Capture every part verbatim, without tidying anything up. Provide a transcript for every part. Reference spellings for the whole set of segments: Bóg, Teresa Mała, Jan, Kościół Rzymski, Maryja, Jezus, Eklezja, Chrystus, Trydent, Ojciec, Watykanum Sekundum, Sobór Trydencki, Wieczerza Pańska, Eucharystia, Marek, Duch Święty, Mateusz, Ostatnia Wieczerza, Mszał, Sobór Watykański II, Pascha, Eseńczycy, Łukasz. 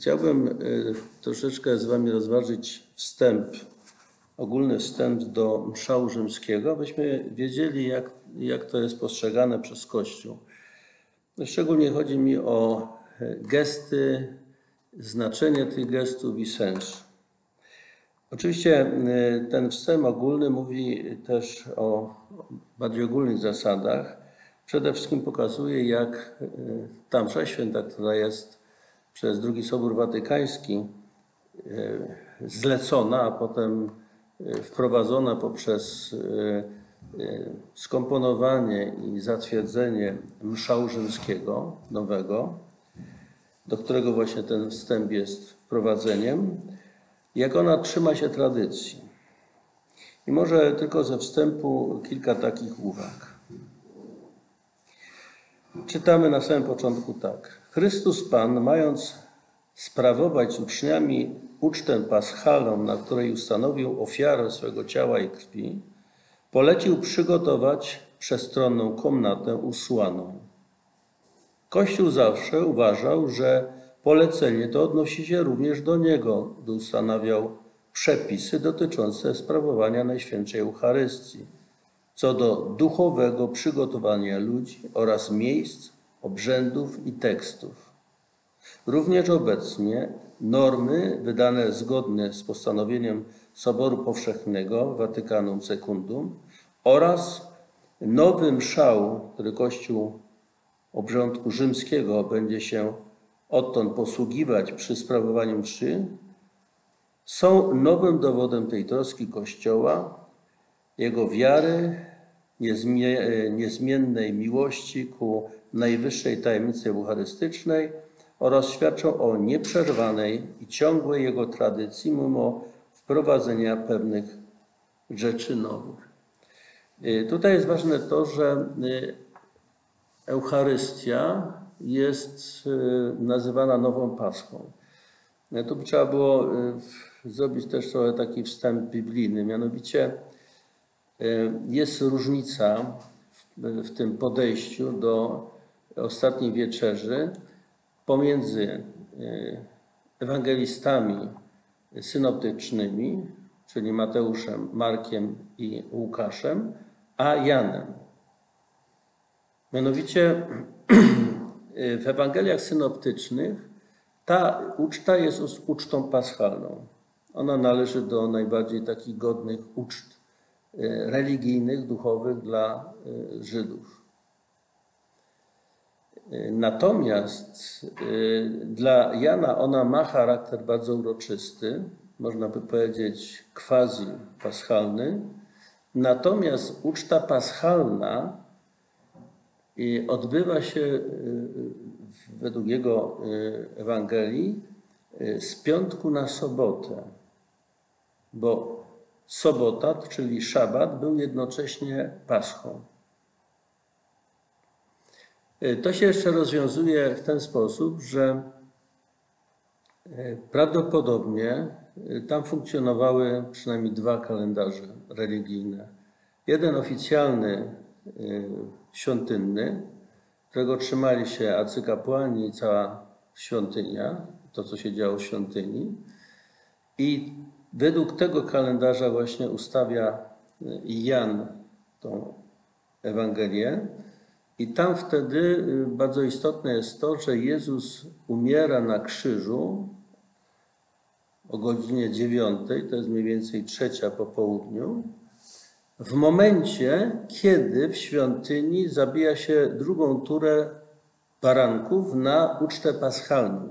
Chciałbym troszeczkę z wami rozważyć wstęp, ogólny wstęp do mszału rzymskiego, abyśmy wiedzieli, jak, jak to jest postrzegane przez Kościół. Szczególnie chodzi mi o gesty, znaczenie tych gestów i sens. Oczywiście ten wstęp ogólny mówi też o bardziej ogólnych zasadach. Przede wszystkim pokazuje, jak ta msza święta, która jest przez drugi Sobór Watykański zlecona, a potem wprowadzona poprzez skomponowanie i zatwierdzenie mszału rzymskiego nowego, do którego właśnie ten wstęp jest wprowadzeniem, jak ona trzyma się tradycji. I może tylko ze wstępu kilka takich uwag. Czytamy na samym początku tak. Chrystus Pan, mając sprawować z uczniami ucztę paschalną, na której ustanowił ofiarę swego ciała i krwi, polecił przygotować przestronną komnatę usłaną. Kościół zawsze uważał, że polecenie to odnosi się również do niego, gdy ustanawiał przepisy dotyczące sprawowania Najświętszej Eucharystii, co do duchowego przygotowania ludzi oraz miejsc, obrzędów i tekstów. Również obecnie normy wydane zgodnie z postanowieniem Soboru Powszechnego Watykanum Sekundum oraz nowy mszał, który Kościół obrządku rzymskiego będzie się odtąd posługiwać przy sprawowaniu mszy, są nowym dowodem tej troski Kościoła, jego wiary, niezmiennej miłości ku najwyższej tajemnicy eucharystycznej oraz świadczą o nieprzerwanej i ciągłej jego tradycji mimo wprowadzenia pewnych rzeczy nowych. Tutaj jest ważne to, że Eucharystia jest nazywana nową Paschą. Tu trzeba było zrobić też trochę taki wstęp biblijny, mianowicie jest różnica w tym podejściu do Ostatniej Wieczerzy pomiędzy ewangelistami synoptycznymi, czyli Mateuszem, Markiem i Łukaszem, a Janem. Mianowicie w Ewangeliach synoptycznych ta uczta jest ucztą paschalną. Ona należy do najbardziej takich godnych uczt religijnych, duchowych dla Żydów. Natomiast dla Jana ona ma charakter bardzo uroczysty, można by powiedzieć quasi-paschalny. Natomiast uczta paschalna odbywa się według jego Ewangelii z piątku na sobotę, bo sobota, czyli szabat, był jednocześnie paschą. To się jeszcze rozwiązuje w ten sposób, że prawdopodobnie tam funkcjonowały przynajmniej dwa kalendarze religijne. Jeden oficjalny, świątynny, którego trzymali się arcykapłani i cała świątynia, to co się działo w świątyni, i według tego kalendarza właśnie ustawia Jan tą Ewangelię i tam wtedy bardzo istotne jest to, że Jezus umiera na krzyżu o godzinie dziewiątej, to jest mniej więcej trzecia po południu, w momencie, kiedy w świątyni zabija się drugą turę baranków na ucztę paschalną,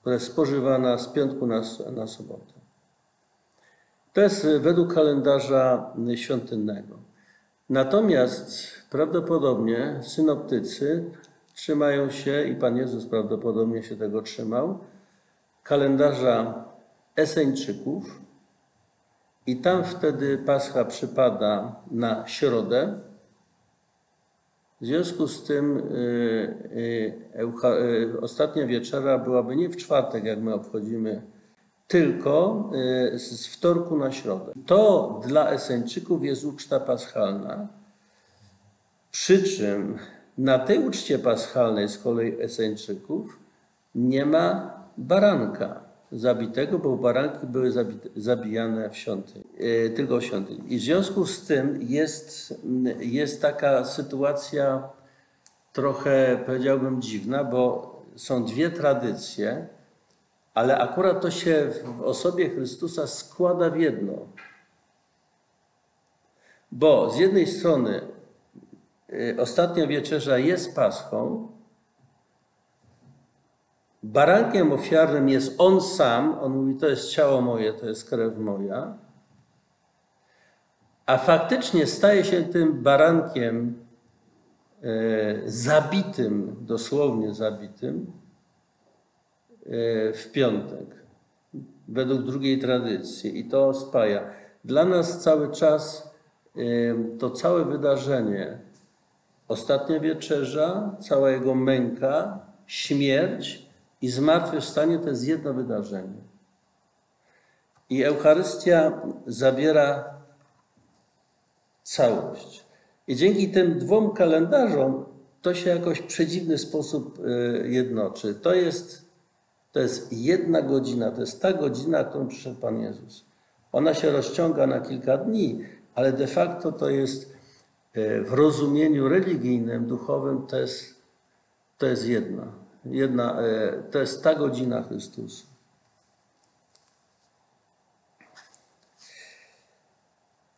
która jest spożywana z piątku na, na sobotę. To jest według kalendarza świątynnego. Natomiast prawdopodobnie synoptycy trzymają się, i Pan Jezus prawdopodobnie się tego trzymał, kalendarza Eseńczyków i tam wtedy Pascha przypada na środę. W związku z tym Ostatnia Wieczera byłaby nie w czwartek, jak my obchodzimy, tylko z wtorku na środę. To dla Eseńczyków jest uczta paschalna, przy czym na tej uczcie paschalnej z kolei Eseńczyków nie ma baranka zabitego, bo baranki były zabijane w świątyni, tylko w świątyni. I w związku z tym jest, jest taka sytuacja trochę, powiedziałbym, dziwna, bo są dwie tradycje, ale akurat to się w osobie Chrystusa składa w jedno. Bo z jednej strony Ostatnia Wieczerza jest Paschą, barankiem ofiarnym jest On sam, On mówi, to jest ciało moje, to jest krew moja, a faktycznie staje się tym barankiem zabitym, dosłownie zabitym, w piątek, według drugiej tradycji, i to spaja. Dla nas cały czas to całe wydarzenie, Ostatnia Wieczerza, cała jego męka, śmierć i zmartwychwstanie to jest jedno wydarzenie. I Eucharystia zawiera całość. I dzięki tym dwóm kalendarzom to się jakoś w przedziwny sposób jednoczy. To jest, to jest jedna godzina, to jest ta godzina, którą przyszedł Pan Jezus. Ona się rozciąga na kilka dni, ale de facto to jest w rozumieniu religijnym, duchowym, to jest, to jest jedna, jedna. To jest ta godzina Chrystusa.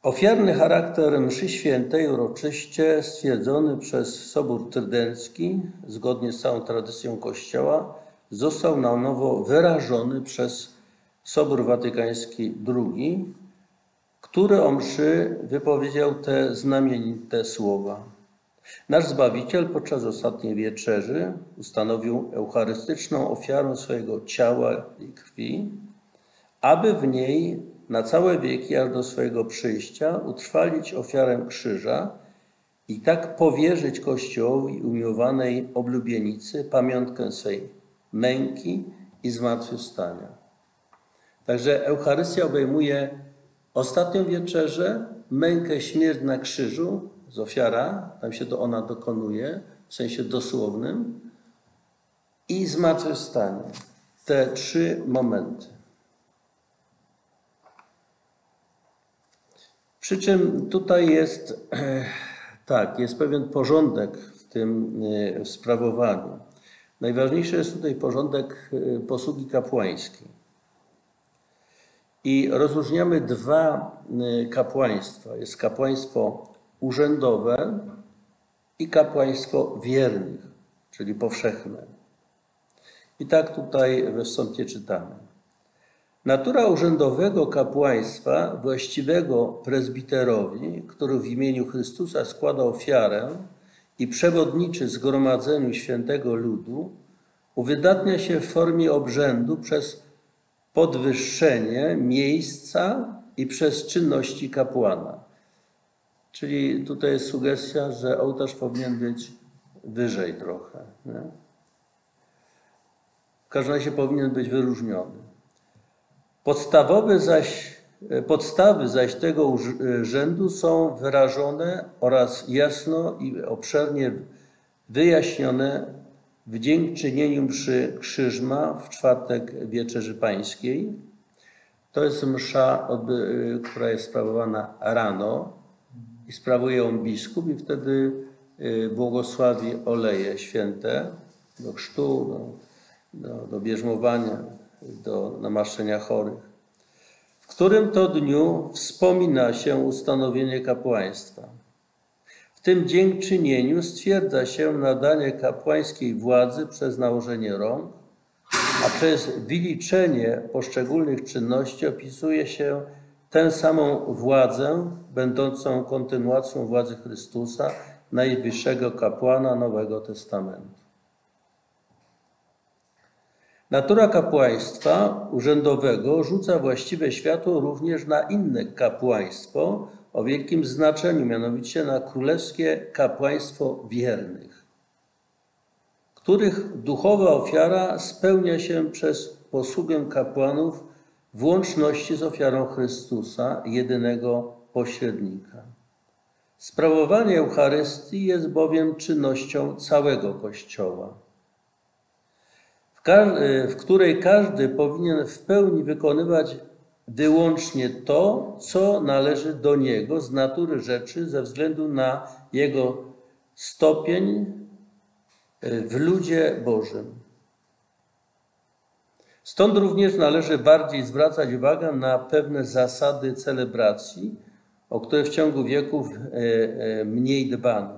Ofiarny charakter mszy świętej uroczyście stwierdzony przez Sobór Trydencki, zgodnie z całą tradycją Kościoła, został na nowo wyrażony przez Sobór Watykański drugi, który o mszy wypowiedział te znamienite słowa. Nasz Zbawiciel podczas Ostatniej Wieczerzy ustanowił eucharystyczną ofiarę swojego ciała i krwi, aby w niej na całe wieki, aż do swojego przyjścia, utrwalić ofiarę krzyża i tak powierzyć Kościołowi umiłowanej oblubienicy pamiątkę swej męki i zmartwychwstania. Także Eucharystia obejmuje Ostatnią Wieczerzę, mękę, śmierć na krzyżu, z ofiara, tam się to ona dokonuje, w sensie dosłownym, i zmartwychwstanie. Te trzy momenty. Przy czym tutaj jest, tak, jest pewien porządek w tym w sprawowaniu. Najważniejszy jest tutaj porządek posługi kapłańskiej. I rozróżniamy dwa kapłaństwa. Jest kapłaństwo urzędowe i kapłaństwo wiernych, czyli powszechne. I tak tutaj we wstępie czytamy. Natura urzędowego kapłaństwa właściwego prezbiterowi, który w imieniu Chrystusa składa ofiarę i przewodniczy zgromadzeniu świętego ludu, uwydatnia się w formie obrzędu przez podwyższenie miejsca i przez czynności kapłana. Czyli tutaj jest sugestia, że ołtarz powinien być wyżej trochę. Nie? W każdym razie powinien być wyróżniony. Podstawowe zaś, podstawy zaś tego urzędu są wyrażone oraz jasno i obszernie wyjaśnione w dziękczynieniu mszy Krzyżma w czwartek Wieczerzy Pańskiej. To jest msza, która jest sprawowana rano i sprawuje ją biskup, i wtedy błogosławi oleje święte do chrztu, do, do, do bierzmowania, do namaszczenia chorych. W którym to dniu wspomina się ustanowienie kapłaństwa. W tym dziękczynieniu stwierdza się nadanie kapłańskiej władzy przez nałożenie rąk, a przez wyliczenie poszczególnych czynności opisuje się tę samą władzę, będącą kontynuacją władzy Chrystusa, najwyższego kapłana Nowego Testamentu. Natura kapłaństwa urzędowego rzuca właściwe światło również na inne kapłaństwo, o wielkim znaczeniu, mianowicie na królewskie kapłaństwo wiernych, których duchowa ofiara spełnia się przez posługę kapłanów w łączności z ofiarą Chrystusa, jedynego pośrednika. Sprawowanie Eucharystii jest bowiem czynnością całego Kościoła. W w której każdy powinien w pełni wykonywać wyłącznie to, co należy do niego z natury rzeczy, ze względu na jego stopień w ludzie Bożym. Stąd również należy bardziej zwracać uwagę na pewne zasady celebracji, o które w ciągu wieków mniej dbano.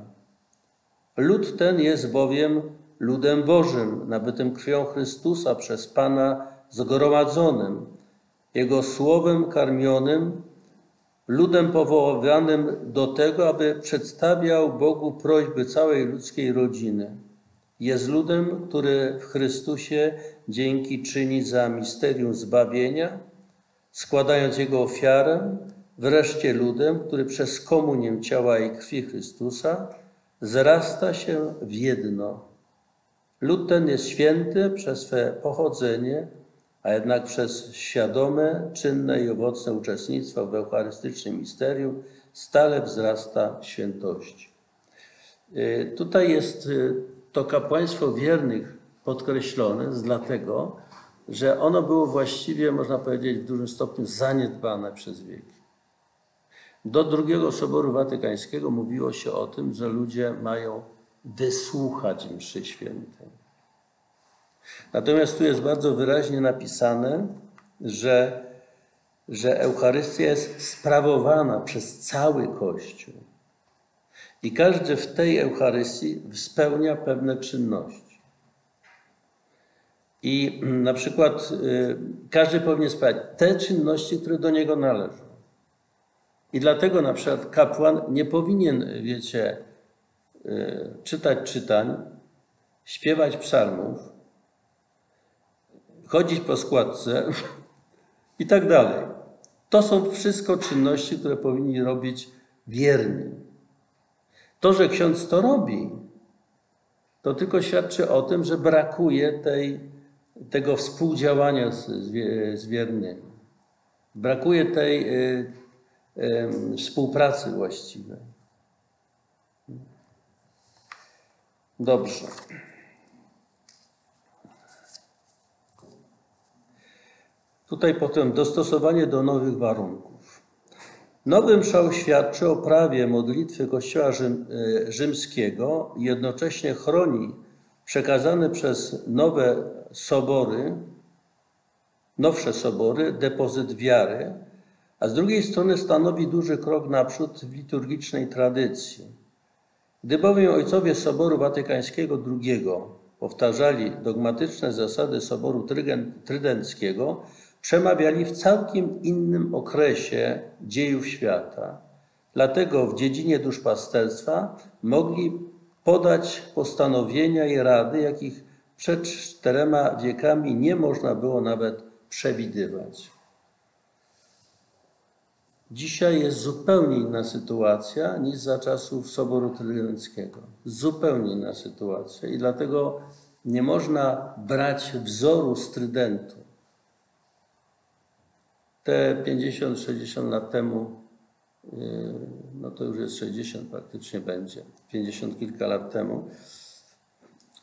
Lud ten jest bowiem ludem Bożym, nabytym krwią Chrystusa przez Pana zgromadzonym, Jego słowem karmionym, ludem powołanym do tego, aby przedstawiał Bogu prośby całej ludzkiej rodziny. Jest ludem, który w Chrystusie dzięki czyni za misterium zbawienia, składając Jego ofiarę, wreszcie ludem, który przez komunię ciała i krwi Chrystusa zrasta się w jedno. Lud ten jest święty przez swe pochodzenie, a jednak przez świadome, czynne i owocne uczestnictwo w eucharystycznym misterium stale wzrasta świętość. Tutaj jest to kapłaństwo wiernych podkreślone, dlatego że ono było właściwie, można powiedzieć, w dużym stopniu zaniedbane przez wieki. Do drugiego Soboru Watykańskiego mówiło się o tym, że ludzie mają wysłuchać mszy świętej. Natomiast tu jest bardzo wyraźnie napisane, że, że Eucharystia jest sprawowana przez cały Kościół. I każdy w tej Eucharystii spełnia pewne czynności. I na przykład każdy powinien spełniać te czynności, które do niego należą. I dlatego na przykład kapłan nie powinien, wiecie, czytać czytań, śpiewać psalmów, chodzić po składce i tak dalej. To są wszystko czynności, które powinni robić wierni. To, że ksiądz to robi, to tylko świadczy o tym, że brakuje tej, tego współdziałania z, z wiernymi. Brakuje tej y, y, współpracy właściwej. Dobrze. Tutaj potem dostosowanie do nowych warunków. Nowy mszał świadczy o prawie modlitwy Kościoła Rzym, Rzymskiego i jednocześnie chroni przekazane przez nowe sobory, nowsze sobory, depozyt wiary, a z drugiej strony stanowi duży krok naprzód w liturgicznej tradycji. Gdy bowiem ojcowie Soboru Watykańskiego drugiego powtarzali dogmatyczne zasady Soboru Trydenckiego, przemawiali w całkiem innym okresie dziejów świata. Dlatego w dziedzinie duszpasterstwa mogli podać postanowienia i rady, jakich przed czterema wiekami nie można było nawet przewidywać. Dzisiaj jest zupełnie inna sytuacja niż za czasów Soboru Trydenckiego. Zupełnie inna sytuacja i dlatego nie można brać wzoru z Trydentu. Te pięćdziesiąt sześćdziesiąt lat temu, no to już jest sześćdziesiąt praktycznie będzie, pięćdziesiąt kilka lat temu,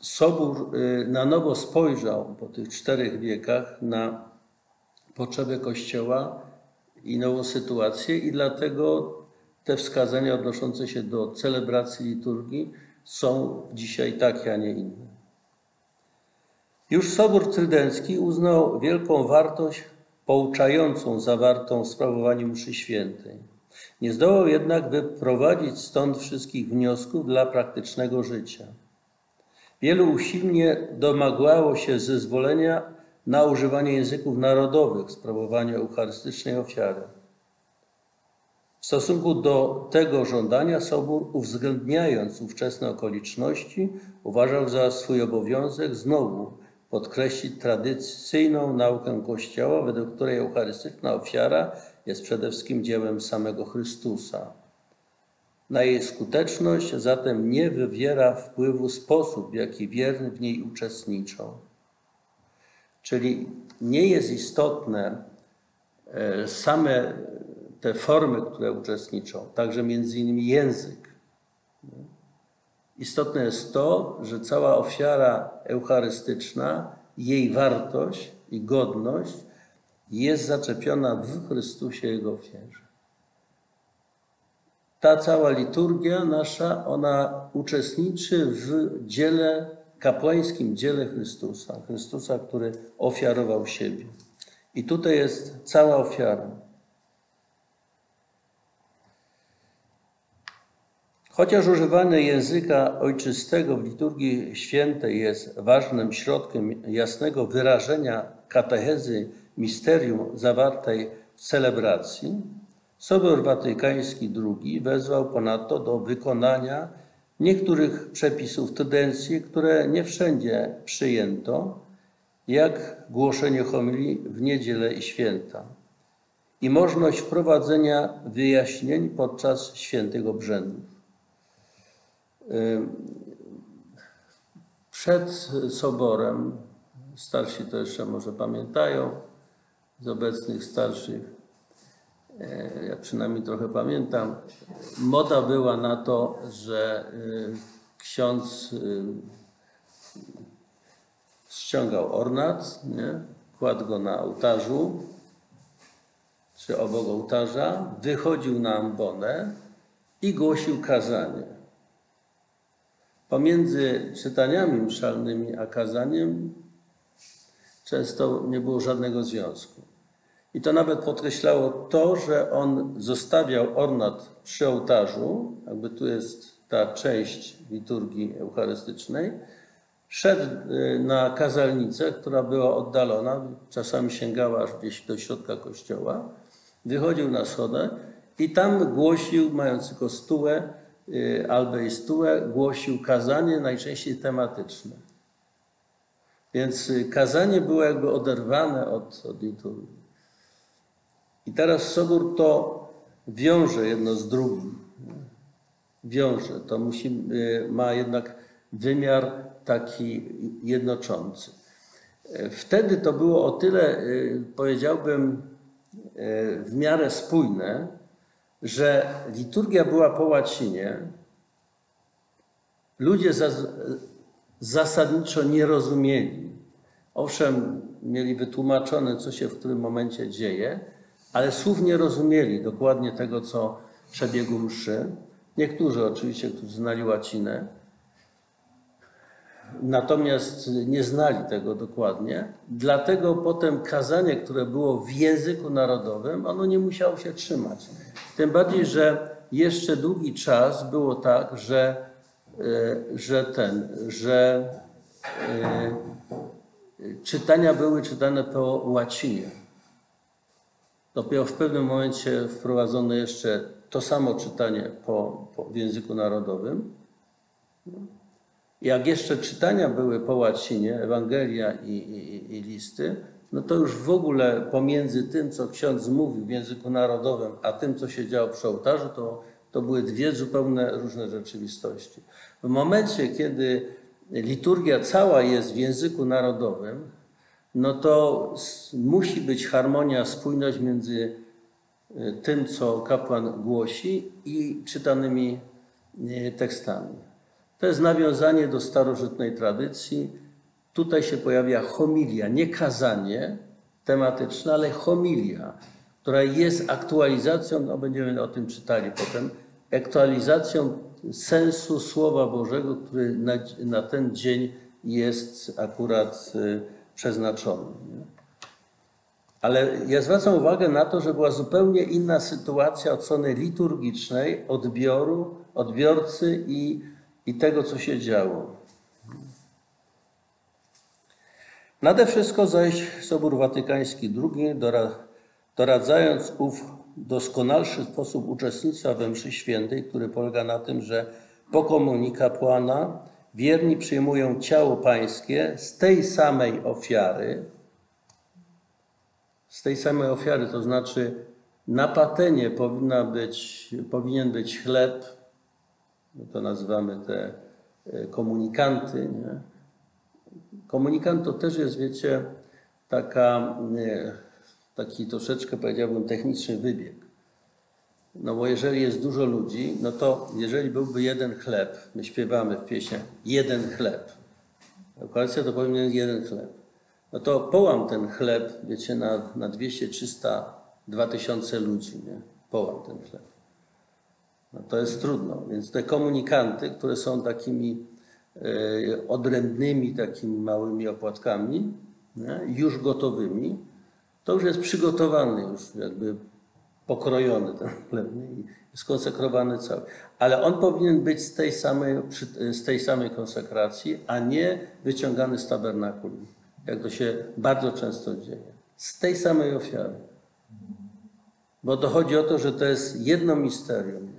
Sobór na nowo spojrzał po tych czterech wiekach na potrzeby Kościoła i nową sytuację i dlatego te wskazania odnoszące się do celebracji liturgii są dzisiaj takie, a nie inne. Już Sobór Trydencki uznał wielką wartość pouczającą zawartą w sprawowaniu mszy świętej. Nie zdołał jednak wyprowadzić stąd wszystkich wniosków dla praktycznego życia. Wielu usilnie domagało się zezwolenia na używanie języków narodowych w sprawowaniu eucharystycznej ofiary. W stosunku do tego żądania Sobór, uwzględniając ówczesne okoliczności, uważał za swój obowiązek znowu podkreślić tradycyjną naukę Kościoła, według której eucharystyczna ofiara jest przede wszystkim dziełem samego Chrystusa. Na jej skuteczność zatem nie wywiera wpływu sposób, w jaki wierni w niej uczestniczą. Czyli nie jest istotne same te formy, które uczestniczą, także między innymi język. Istotne jest to, że cała ofiara eucharystyczna jej wartość i godność jest zaczepiona w Chrystusie Jego ofierze. Ta cała liturgia nasza, ona uczestniczy w dziele kapłańskim, dziele Chrystusa. Chrystusa, który ofiarował siebie. I tutaj jest cała ofiara. Chociaż używanie języka ojczystego w liturgii świętej jest ważnym środkiem jasnego wyrażenia katechezy misterium zawartej w celebracji, Sobór Watykański drugi wezwał ponadto do wykonania niektórych przepisów Trydencji, które nie wszędzie przyjęto, jak głoszenie homilii w niedzielę i święta i możliwość wprowadzenia wyjaśnień podczas świętych obrzędów. Przed soborem, starsi to jeszcze może pamiętają, z obecnych starszych, ja przynajmniej trochę pamiętam, moda była na to, że ksiądz ściągał ornat, nie? Kładł go na ołtarzu, czy obok ołtarza, wychodził na ambonę i głosił kazanie. Pomiędzy czytaniami mszalnymi a kazaniem często nie było żadnego związku. I to nawet podkreślało to, że on zostawiał ornat przy ołtarzu, jakby tu jest ta część liturgii eucharystycznej, szedł na kazalnicę, która była oddalona, czasami sięgała aż gdzieś do środka kościoła, wychodził na schodę i tam głosił, mając tylko stułę, albę i stułę, głosił kazanie, najczęściej tematyczne. Więc kazanie było jakby oderwane od, od liturgii. I teraz Sobór to wiąże jedno z drugim. Wiąże. To musi, ma jednak wymiar taki jednoczący. Wtedy to było o tyle, powiedziałbym, w miarę spójne, że liturgia była po łacinie. Ludzie zas- zasadniczo nie rozumieli. Owszem, mieli wytłumaczone, co się w którym momencie dzieje, ale słów nie rozumieli dokładnie tego, co przebiegł mszy. Niektórzy oczywiście, którzy znali łacinę, natomiast nie znali tego dokładnie. Dlatego potem kazanie, które było w języku narodowym, ono nie musiało się trzymać. Tym bardziej, że jeszcze długi czas było tak, że, że, ten, że czytania były czytane po łacinie. Dopiero w pewnym momencie wprowadzono jeszcze to samo czytanie po, po w języku narodowym. Jak jeszcze czytania były po łacinie, Ewangelia i, i, i listy, no to już w ogóle pomiędzy tym, co ksiądz mówił w języku narodowym, a tym, co się działo przy ołtarzu, to, to były dwie zupełnie różne rzeczywistości. W momencie, kiedy liturgia cała jest w języku narodowym, no to musi być harmonia, spójność między tym, co kapłan głosi i czytanymi tekstami. To jest nawiązanie do starożytnej tradycji. Tutaj się pojawia homilia, nie kazanie tematyczne, ale homilia, która jest aktualizacją, no będziemy o tym czytali potem, aktualizacją sensu Słowa Bożego, który na, na ten dzień jest akurat przeznaczony. Nie? Ale ja zwracam uwagę na to, że była zupełnie inna sytuacja od strony liturgicznej, odbioru, odbiorcy i, i tego, co się działo. Nade wszystko zaś Sobór Watykański drugi, doradzając ów doskonalszy sposób uczestnictwa we mszy świętej, który polega na tym, że po komunii kapłana wierni przyjmują ciało pańskie z tej samej ofiary, z tej samej ofiary, to znaczy na patenie powinna być, powinien być chleb, to nazywamy te komunikanty, nie? Komunikant to też jest, wiecie, taka, nie, taki troszeczkę, powiedziałbym, techniczny wybieg. No bo jeżeli jest dużo ludzi, no to jeżeli byłby jeden chleb, my śpiewamy w pieśniach jeden chleb. Eucharystia to powinien być jeden chleb. no to połam ten chleb, wiecie, na, na dwieście, trzysta, dwa tysiące ludzi, nie? Połam ten chleb. No to jest trudno. Więc te komunikanty, które są takimi y, odrębnymi, takimi małymi opłatkami, nie? Już gotowymi, to już jest przygotowany, już jakby pokrojony ten chleb, nie? I skonsekrowany cały. Ale on powinien być z tej samej, z tej samej konsekracji, a nie wyciągany z tabernakulum, jak to się bardzo często dzieje. Z tej samej ofiary. Bo to chodzi o to, że to jest jedno misterium.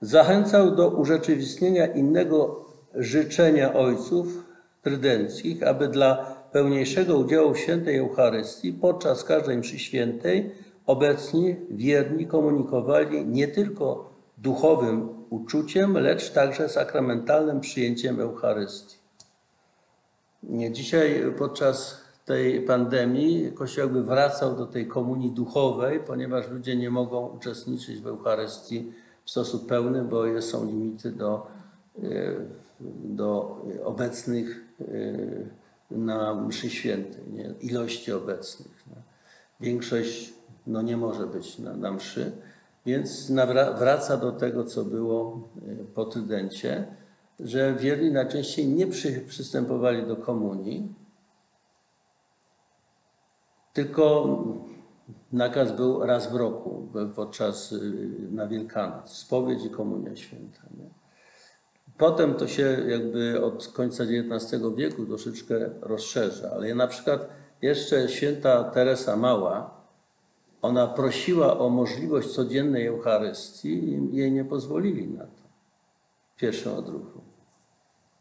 Zachęcał do urzeczywistnienia innego życzenia ojców trydenckich, aby dla pełniejszego udziału w świętej Eucharystii podczas każdej mszy świętej obecni wierni komunikowali nie tylko duchowym uczuciem, lecz także sakramentalnym przyjęciem Eucharystii. Dzisiaj podczas tej pandemii Kościół jakby wracał do tej komunii duchowej, ponieważ ludzie nie mogą uczestniczyć w Eucharystii w sposób pełny, bo są limity do, do obecnych na mszy świętej, nie? Ilości obecnych. Nie? Większość no, nie może być na, na mszy, więc wraca do tego, co było po Trydencie, że wierni najczęściej nie przy, przystępowali do komunii, tylko nakaz był raz w roku, podczas na Wielkanoc, spowiedź i komunia święta. Nie? Potem to się jakby od końca dziewiętnastego wieku troszeczkę rozszerza, ale na przykład jeszcze święta Teresa Mała, ona prosiła o możliwość codziennej Eucharystii i jej nie pozwolili na to w pierwszym odruchu.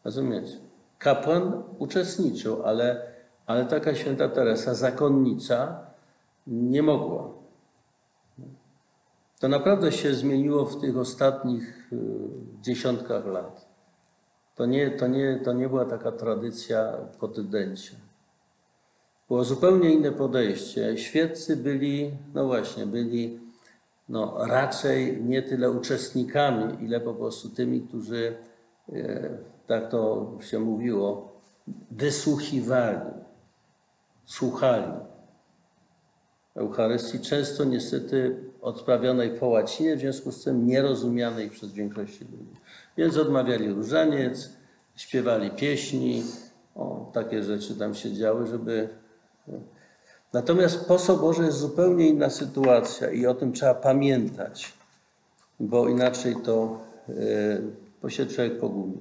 Rozumiecie? Kapłan uczestniczył, ale, ale taka święta Teresa, zakonnica, nie mogła. To naprawdę się zmieniło w tych ostatnich dziesiątkach lat. To nie, to nie, to nie była taka tradycja po Trydencie. Było zupełnie inne podejście. Świeccy byli, no właśnie, byli no, raczej nie tyle uczestnikami, ile po prostu tymi, którzy, tak to się mówiło, wysłuchiwali, słuchali Eucharystii, często niestety odprawionej po łacinie, w związku z tym nierozumianej przez większość ludzi. Więc odmawiali różaniec, śpiewali pieśni, o, takie rzeczy tam się działy, żeby... Natomiast po Soborze jest zupełnie inna sytuacja i o tym trzeba pamiętać, bo inaczej to yy, się człowiek pogubi.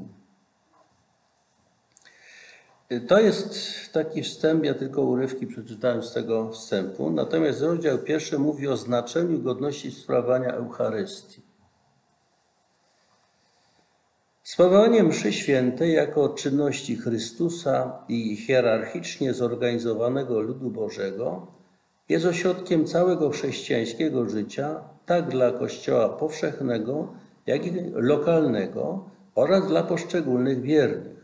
To jest taki wstęp, ja tylko urywki przeczytałem z tego wstępu. Natomiast rozdział pierwszy mówi o znaczeniu godności sprawowania Eucharystii. Sprawowanie mszy świętej jako czynności Chrystusa i hierarchicznie zorganizowanego ludu Bożego jest ośrodkiem całego chrześcijańskiego życia, tak dla Kościoła powszechnego, jak i lokalnego oraz dla poszczególnych wiernych.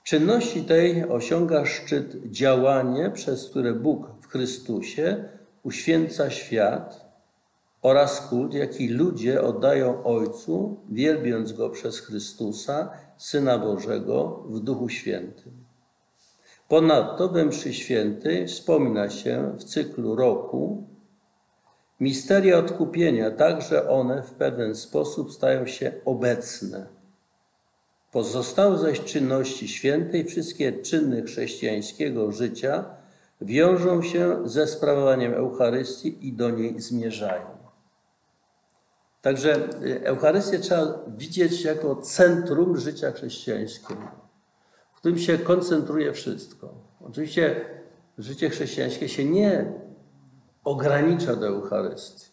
W czynności tej osiąga szczyt działanie, przez które Bóg w Chrystusie uświęca świat oraz kult, jaki ludzie oddają Ojcu, wielbiąc Go przez Chrystusa, Syna Bożego, w Duchu Świętym. Ponadto we mszy świętej wspomina się w cyklu roku misteria odkupienia, tak że one w pewien sposób stają się obecne. Pozostałe zaś czynności świętej, wszystkie czyny chrześcijańskiego życia wiążą się ze sprawowaniem Eucharystii i do niej zmierzają. Także Eucharystię trzeba widzieć jako centrum życia chrześcijańskiego, w którym się koncentruje wszystko. Oczywiście życie chrześcijańskie się nie ogranicza do Eucharystii.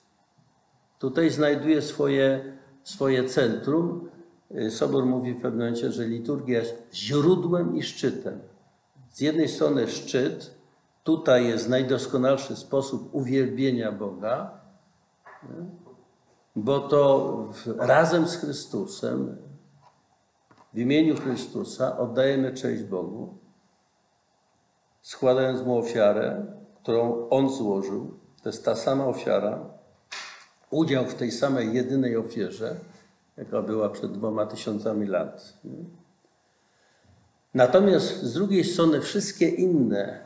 Tutaj znajduje swoje, swoje centrum. Sobór mówi w pewnym momencie, że liturgia jest źródłem i szczytem. Z jednej strony szczyt, tutaj jest najdoskonalszy sposób uwielbienia Boga, bo to razem z Chrystusem, w imieniu Chrystusa oddajemy cześć Bogu, składając Mu ofiarę, którą On złożył. To jest ta sama ofiara, udział w tej samej jedynej ofierze, jaka była przed dwoma tysiącami lat. Natomiast z drugiej strony wszystkie inne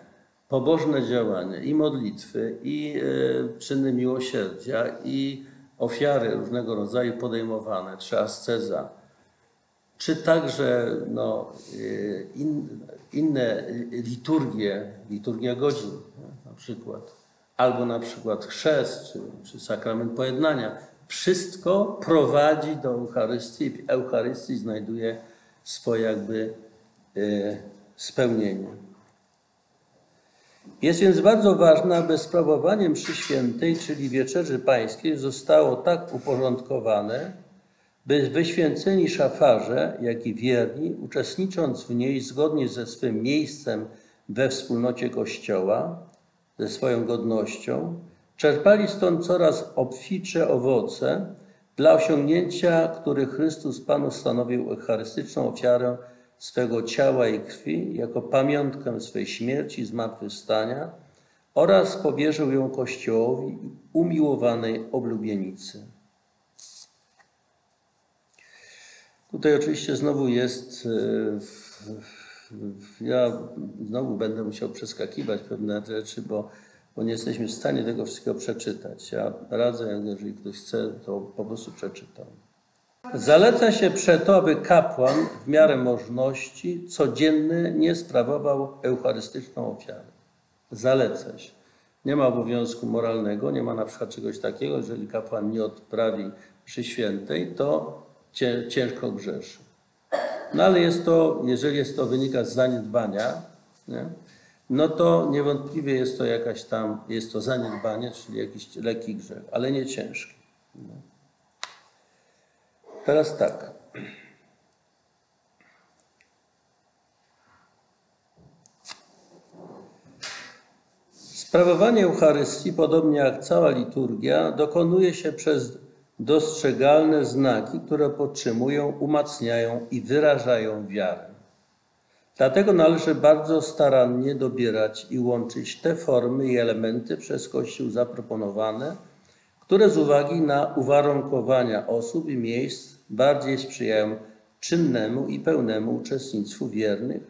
pobożne działania i modlitwy, i czyny miłosierdzia, i ofiary różnego rodzaju podejmowane, czy asceza, czy także no, in, inne liturgie, liturgia godzin na przykład, albo na przykład chrzest, czy, czy sakrament pojednania. Wszystko prowadzi do Eucharystii. W Eucharystii znajduje swoje jakby spełnienie. Jest więc bardzo ważne, aby sprawowanie mszy świętej, czyli Wieczerzy Pańskiej, zostało tak uporządkowane, by wyświęceni szafarze, jak i wierni, uczestnicząc w niej zgodnie ze swym miejscem we wspólnocie Kościoła, ze swoją godnością, czerpali stąd coraz obfitsze owoce dla osiągnięcia, który Chrystus Panu stanowił eucharystyczną ofiarę swego ciała i krwi jako pamiątkę swej śmierci i zmartwychwstania oraz powierzył ją Kościołowi umiłowanej oblubienicy. Tutaj oczywiście znowu jest, ja znowu będę musiał przeskakiwać pewne rzeczy, bo, bo nie jesteśmy w stanie tego wszystkiego przeczytać. Ja radzę, jeżeli ktoś chce, to po prostu przeczytam. Zaleca się przeto, aby kapłan w miarę możności codziennie sprawował eucharystyczną ofiarę. Zaleca się. Nie ma obowiązku moralnego, nie ma na przykład czegoś takiego, jeżeli kapłan nie odprawi mszy świętej, to ciężko grzeszy. No ale jest to, jeżeli jest to wynika z zaniedbania, nie? No to niewątpliwie jest to jakaś tam, jest to zaniedbanie, czyli jakiś lekki grzech, ale nie ciężki. Nie? Teraz tak. Sprawowanie Eucharystii, podobnie jak cała liturgia, dokonuje się przez dostrzegalne znaki, które podtrzymują, umacniają i wyrażają wiarę. Dlatego należy bardzo starannie dobierać i łączyć te formy i elementy przez Kościół zaproponowane, które z uwagi na uwarunkowania osób i miejsc bardziej sprzyjają czynnemu i pełnemu uczestnictwu wiernych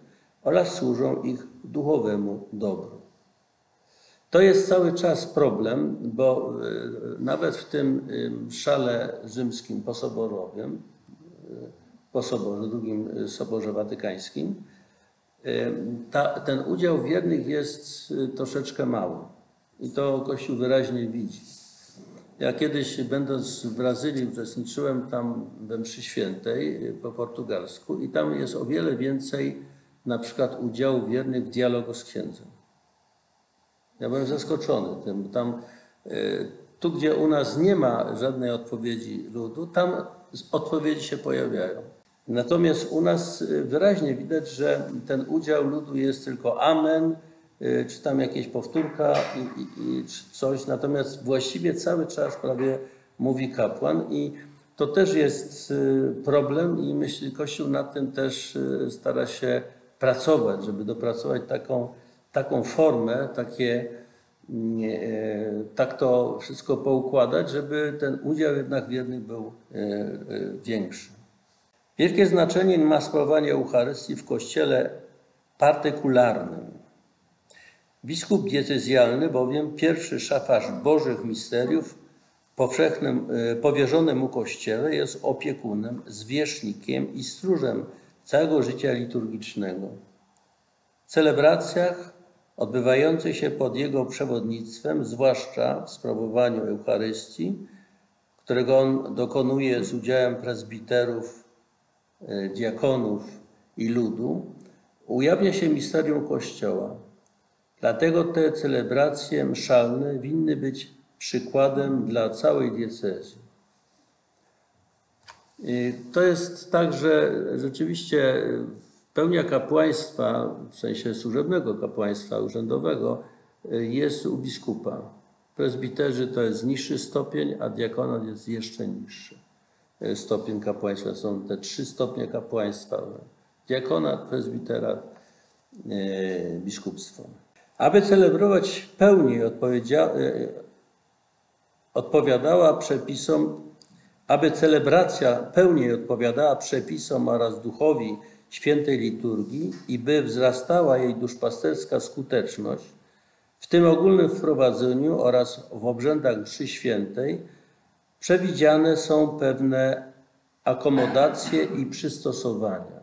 oraz służą ich duchowemu dobru. To jest cały czas problem, bo nawet w tym szale rzymskim posoborowym, po Soborze, drugim Soborze Watykańskim, ta, ten udział wiernych jest troszeczkę mały. I to Kościół wyraźnie widzi. Ja kiedyś, będąc w Brazylii, uczestniczyłem tam we mszy świętej po portugalsku i tam jest o wiele więcej na przykład udziału wiernych w dialogu z księdzem. Ja byłem zaskoczony tym. Tam, tu, gdzie u nas nie ma żadnej odpowiedzi ludu, tam odpowiedzi się pojawiają. Natomiast u nas wyraźnie widać, że ten udział ludu jest tylko amen, czy tam jakieś powtórka i, i, i coś, natomiast właściwie cały czas prawie mówi kapłan i to też jest problem i myślę, Kościół nad tym też stara się pracować, żeby dopracować taką, taką formę, takie, nie, tak to wszystko poukładać, żeby ten udział jednak wiernych był większy. Wielkie znaczenie ma sprawowanie Eucharystii w Kościele partykularnym. Biskup diecezjalny, bowiem pierwszy szafarz Bożych misteriów powszechnym, powierzony mu Kościele, jest opiekunem, zwierzchnikiem i stróżem całego życia liturgicznego. W celebracjach odbywających się pod jego przewodnictwem, zwłaszcza w sprawowaniu Eucharystii, którego on dokonuje z udziałem prezbiterów, diakonów i ludu, ujawnia się misterium Kościoła. Dlatego te celebracje mszalne winny być przykładem dla całej diecezji. To jest tak, że rzeczywiście pełnia kapłaństwa, w sensie służebnego kapłaństwa urzędowego, jest u biskupa. Prezbiterzy to jest niższy stopień, a diakonat jest jeszcze niższy stopień kapłaństwa. Są te trzy stopnie kapłaństwa: diakonat, prezbiterat, biskupstwo. Aby celebrować w pełni odpowiadała przepisom, aby celebracja pełniej odpowiadała przepisom oraz duchowi świętej liturgii i by wzrastała jej duszpasterska skuteczność, w tym ogólnym wprowadzeniu oraz w obrzędach mszy świętej przewidziane są pewne akomodacje i przystosowania.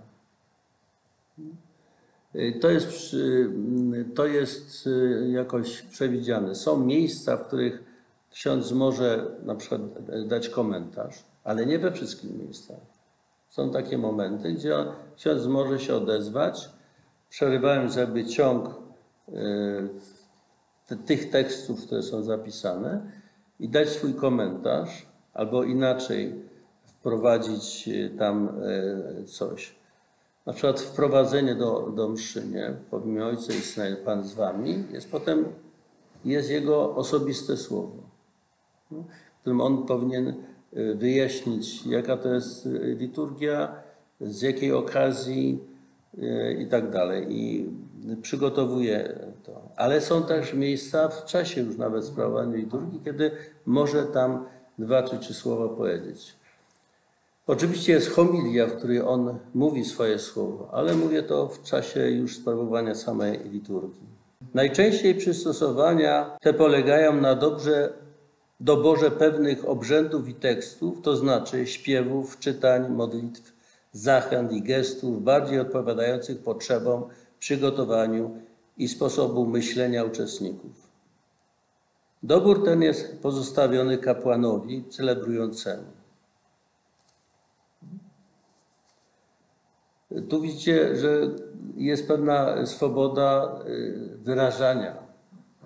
To jest, to jest jakoś przewidziane. Są miejsca, w których ksiądz może na przykład dać komentarz, ale nie we wszystkich miejscach. Są takie momenty, gdzie ksiądz może się odezwać. Przerywałem sobie ciąg tych tekstów, które są zapisane i dać swój komentarz, albo inaczej wprowadzić tam coś. Na przykład wprowadzenie do, do mszy, nie? Po imię Ojca i Syna, Pan z wami, jest potem jest jego osobiste słowo, no, którym on powinien wyjaśnić, jaka to jest liturgia, z jakiej okazji i tak dalej. I przygotowuje to. Ale są też miejsca w czasie już nawet sprawowania liturgii, kiedy może tam dwa czy trzy słowa powiedzieć. Oczywiście jest homilia, w której on mówi swoje słowo, ale mówię to w czasie już sprawowania samej liturgii. Najczęściej przystosowania te polegają na dobrze doborze pewnych obrzędów i tekstów, to znaczy śpiewów, czytań, modlitw, zachęt i gestów bardziej odpowiadających potrzebom, przygotowaniu i sposobu myślenia uczestników. Dobór ten jest pozostawiony kapłanowi celebrującemu. Tu widzicie, że jest pewna swoboda wyrażania.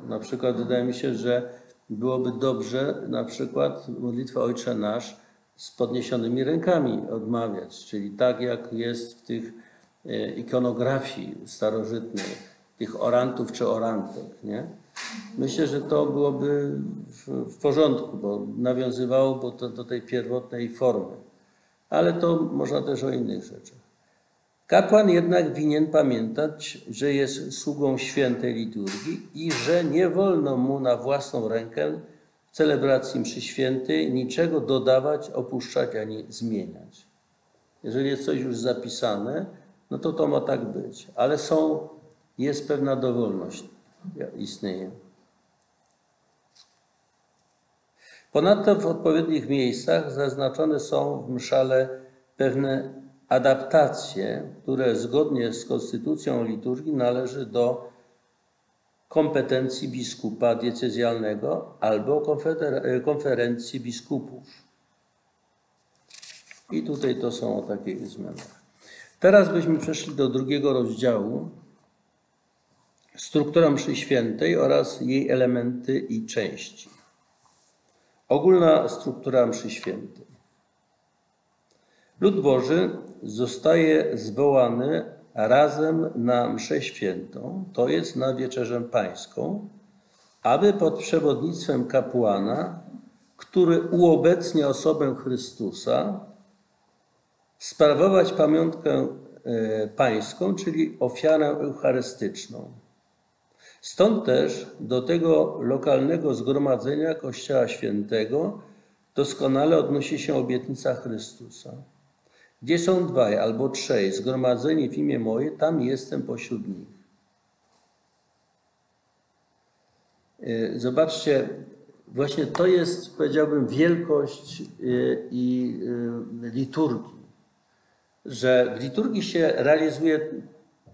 Na przykład wydaje mi się, że byłoby dobrze na przykład modlitwę Ojcze Nasz z podniesionymi rękami odmawiać, czyli tak jak jest w tych ikonografii starożytnej, tych orantów czy orantek, nie? Myślę, że to byłoby w porządku, bo nawiązywało to do tej pierwotnej formy. Ale to można też o innych rzeczach. Kapłan jednak winien pamiętać, że jest sługą świętej liturgii i że nie wolno mu na własną rękę w celebracji mszy świętej niczego dodawać, opuszczać ani zmieniać. Jeżeli jest coś już zapisane, no to to ma tak być. Ale są, jest pewna dowolność, istnieje. Ponadto w odpowiednich miejscach zaznaczone są w mszale pewne adaptacje, które zgodnie z konstytucją liturgii należy do kompetencji biskupa diecezjalnego albo konferencji biskupów. I tutaj to są o takich zmianach. Teraz byśmy przeszli do drugiego rozdziału, struktura mszy świętej oraz jej elementy i części. Ogólna struktura mszy świętej. Lud Boży zostaje zwołany razem na mszę świętą, to jest na Wieczerzę Pańską, aby pod przewodnictwem kapłana, który uobecnia osobę Chrystusa, sprawować pamiątkę pańską, czyli ofiarę eucharystyczną. Stąd też do tego lokalnego zgromadzenia Kościoła Świętego doskonale odnosi się obietnica Chrystusa. Gdzie są dwaj albo trzej zgromadzeni w imię moje, tam jestem pośród nich. Zobaczcie, właśnie to jest, powiedziałbym, wielkość i liturgii. Że w liturgii się realizuje,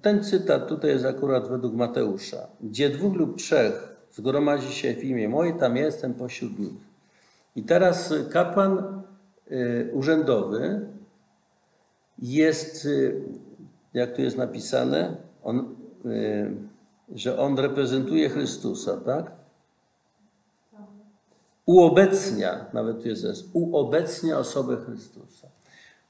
ten cytat tutaj jest akurat według Mateusza. Gdzie dwóch lub trzech zgromadzi się w imię moje, tam jestem pośród nich. I teraz kapłan urzędowy jest, jak tu jest napisane, on, y, że on reprezentuje Chrystusa, tak? Uobecnia, nawet tu jest, uobecnia osobę Chrystusa.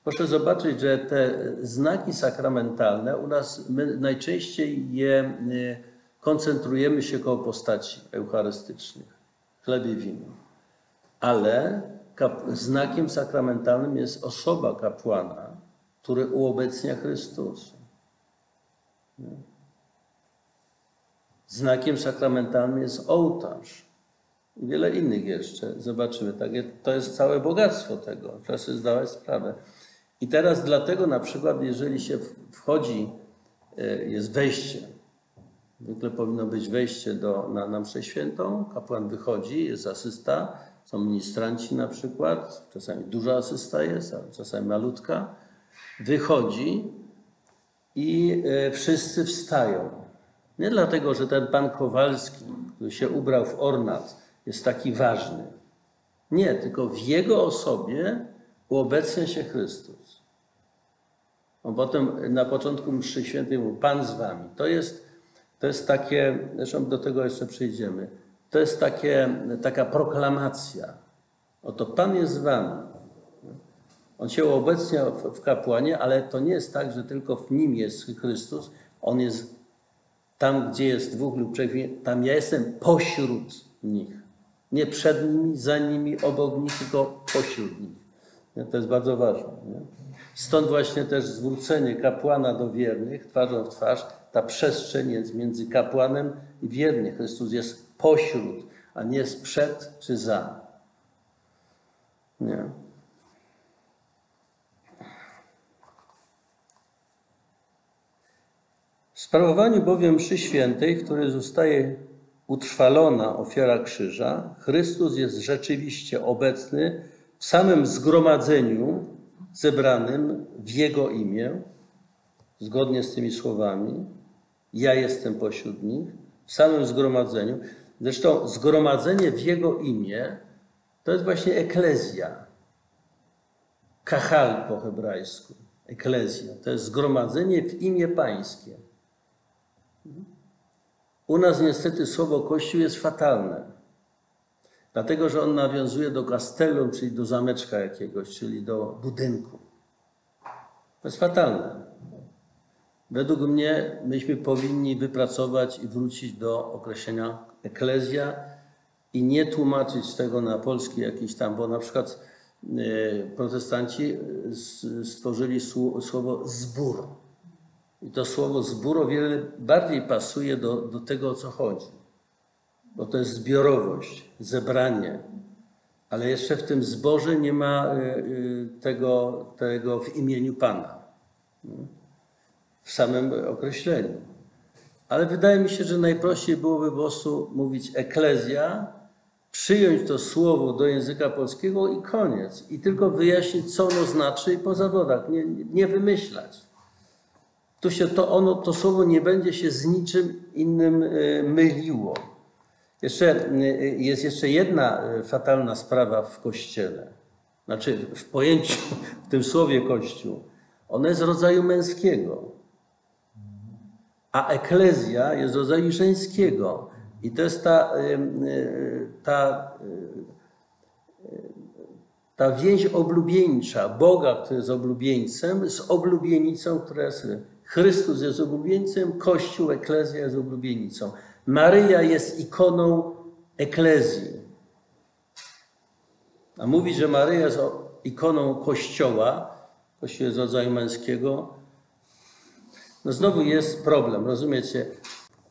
Proszę zobaczyć, że te znaki sakramentalne u nas, my najczęściej je y, koncentrujemy się koło postaci eucharystycznych, chleb i wino. Ale kap- znakiem sakramentalnym jest osoba kapłana, który uobecnia Chrystus. Znakiem sakramentalnym jest ołtarz i wiele innych jeszcze. Zobaczymy. To jest całe bogactwo tego. Trzeba sobie zdawać sprawę. I teraz dlatego na przykład, jeżeli się wchodzi, jest wejście. Zwykle powinno być wejście do, na, na mszę świętą. Kapłan wychodzi, jest asysta, są ministranci na przykład. Czasami duża asysta jest, a czasami malutka. Wychodzi i wszyscy wstają. Nie dlatego, że ten pan Kowalski, który się ubrał w ornat, jest taki ważny. Nie, tylko w jego osobie uobecnia się Chrystus. On potem na początku mszy świętej mówił: Pan z wami. To jest, to jest takie, zresztą do tego jeszcze przyjdziemy, to jest takie, taka proklamacja. Oto Pan jest z wami. On się uobecnia w kapłanie, ale to nie jest tak, że tylko w nim jest Chrystus. On jest tam, gdzie jest dwóch lub trzech, tam ja jestem pośród nich. Nie przed nimi, za nimi, obok nich, tylko pośród nich. To jest bardzo ważne. Nie? Stąd właśnie też zwrócenie kapłana do wiernych, twarzą w twarz. Ta przestrzeń jest między kapłanem i wiernym. Chrystus jest pośród, a nie jest przed czy za. Nie? W sprawowaniu bowiem mszy świętej, w której zostaje utrwalona ofiara krzyża, Chrystus jest rzeczywiście obecny w samym zgromadzeniu zebranym w Jego imię, zgodnie z tymi słowami, ja jestem pośród nich, w samym zgromadzeniu. Zresztą zgromadzenie w Jego imię to jest właśnie eklezja, kahal po hebrajsku, eklezja. To jest zgromadzenie w imię Pańskie. U nas niestety słowo Kościół jest fatalne, dlatego że on nawiązuje do castellum, czyli do zameczka jakiegoś, czyli do budynku. To jest fatalne. Według mnie myśmy powinni wypracować i wrócić do określenia eklezja i nie tłumaczyć tego na polski jakiś tam, bo na przykład protestanci stworzyli słowo zbór. I to słowo zbór o wiele bardziej pasuje do, do tego, o co chodzi. Bo to jest zbiorowość, zebranie. Ale jeszcze w tym zborze nie ma tego, tego w imieniu Pana. W samym określeniu. Ale wydaje mi się, że najprościej byłoby po prostu mówić eklezja, przyjąć to słowo do języka polskiego i koniec. I tylko wyjaśnić, co ono znaczy i po zawodach. Nie, nie wymyślać. Tu się to, ono, to słowo nie będzie się z niczym innym myliło. Jeszcze, jest jeszcze jedna fatalna sprawa w Kościele. Znaczy w pojęciu, w tym słowie Kościół. Ono jest rodzaju męskiego. A eklezja jest rodzaju żeńskiego. I to jest ta, ta, ta więź oblubieńcza. Boga, który jest oblubieńcem, z oblubienicą, która jest... Chrystus jest oblubieńcem, Kościół, eklezja jest oblubienicą. Maryja jest ikoną eklezji. A mówi, że Maryja jest ikoną Kościoła, Kościół jest rodzaju męskiego. No znowu jest problem, rozumiecie?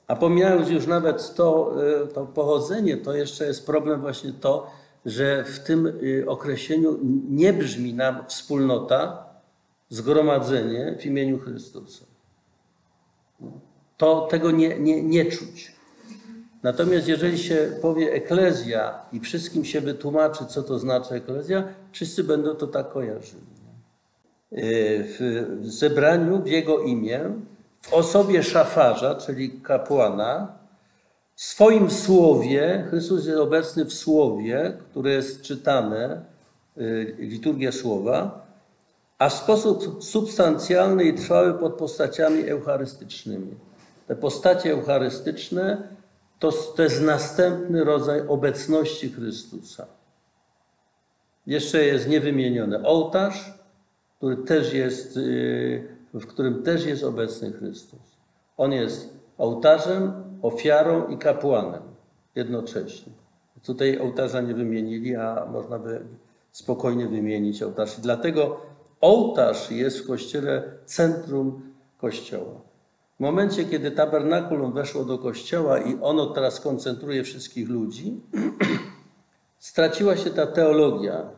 A pomijając już nawet to, to pochodzenie, to jeszcze jest problem właśnie to, że w tym określeniu nie brzmi nam wspólnota, zgromadzenie w imieniu Chrystusa. To tego nie, nie, nie czuć. Natomiast jeżeli się powie eklezja i wszystkim się wytłumaczy, co to znaczy eklezja, wszyscy będą to tak kojarzyli. W zebraniu w jego imię, w osobie szafarza, czyli kapłana, w swoim słowie, Chrystus jest obecny w słowie, które jest czytane, liturgia słowa, a w sposób substancjalny i trwały pod postaciami eucharystycznymi. Te postacie eucharystyczne to, to jest następny rodzaj obecności Chrystusa. Jeszcze jest niewymieniony ołtarz, który też jest, w którym też jest obecny Chrystus. On jest ołtarzem, ofiarą i kapłanem jednocześnie. Tutaj ołtarza nie wymienili, a można by spokojnie wymienić ołtarz. Dlatego ołtarz jest w Kościele centrum Kościoła. W momencie, kiedy tabernakulum weszło do Kościoła i ono teraz koncentruje wszystkich ludzi, straciła się ta teologia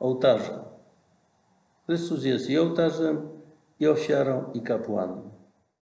ołtarza. Chrystus jest i ołtarzem, i ofiarą, i kapłanem.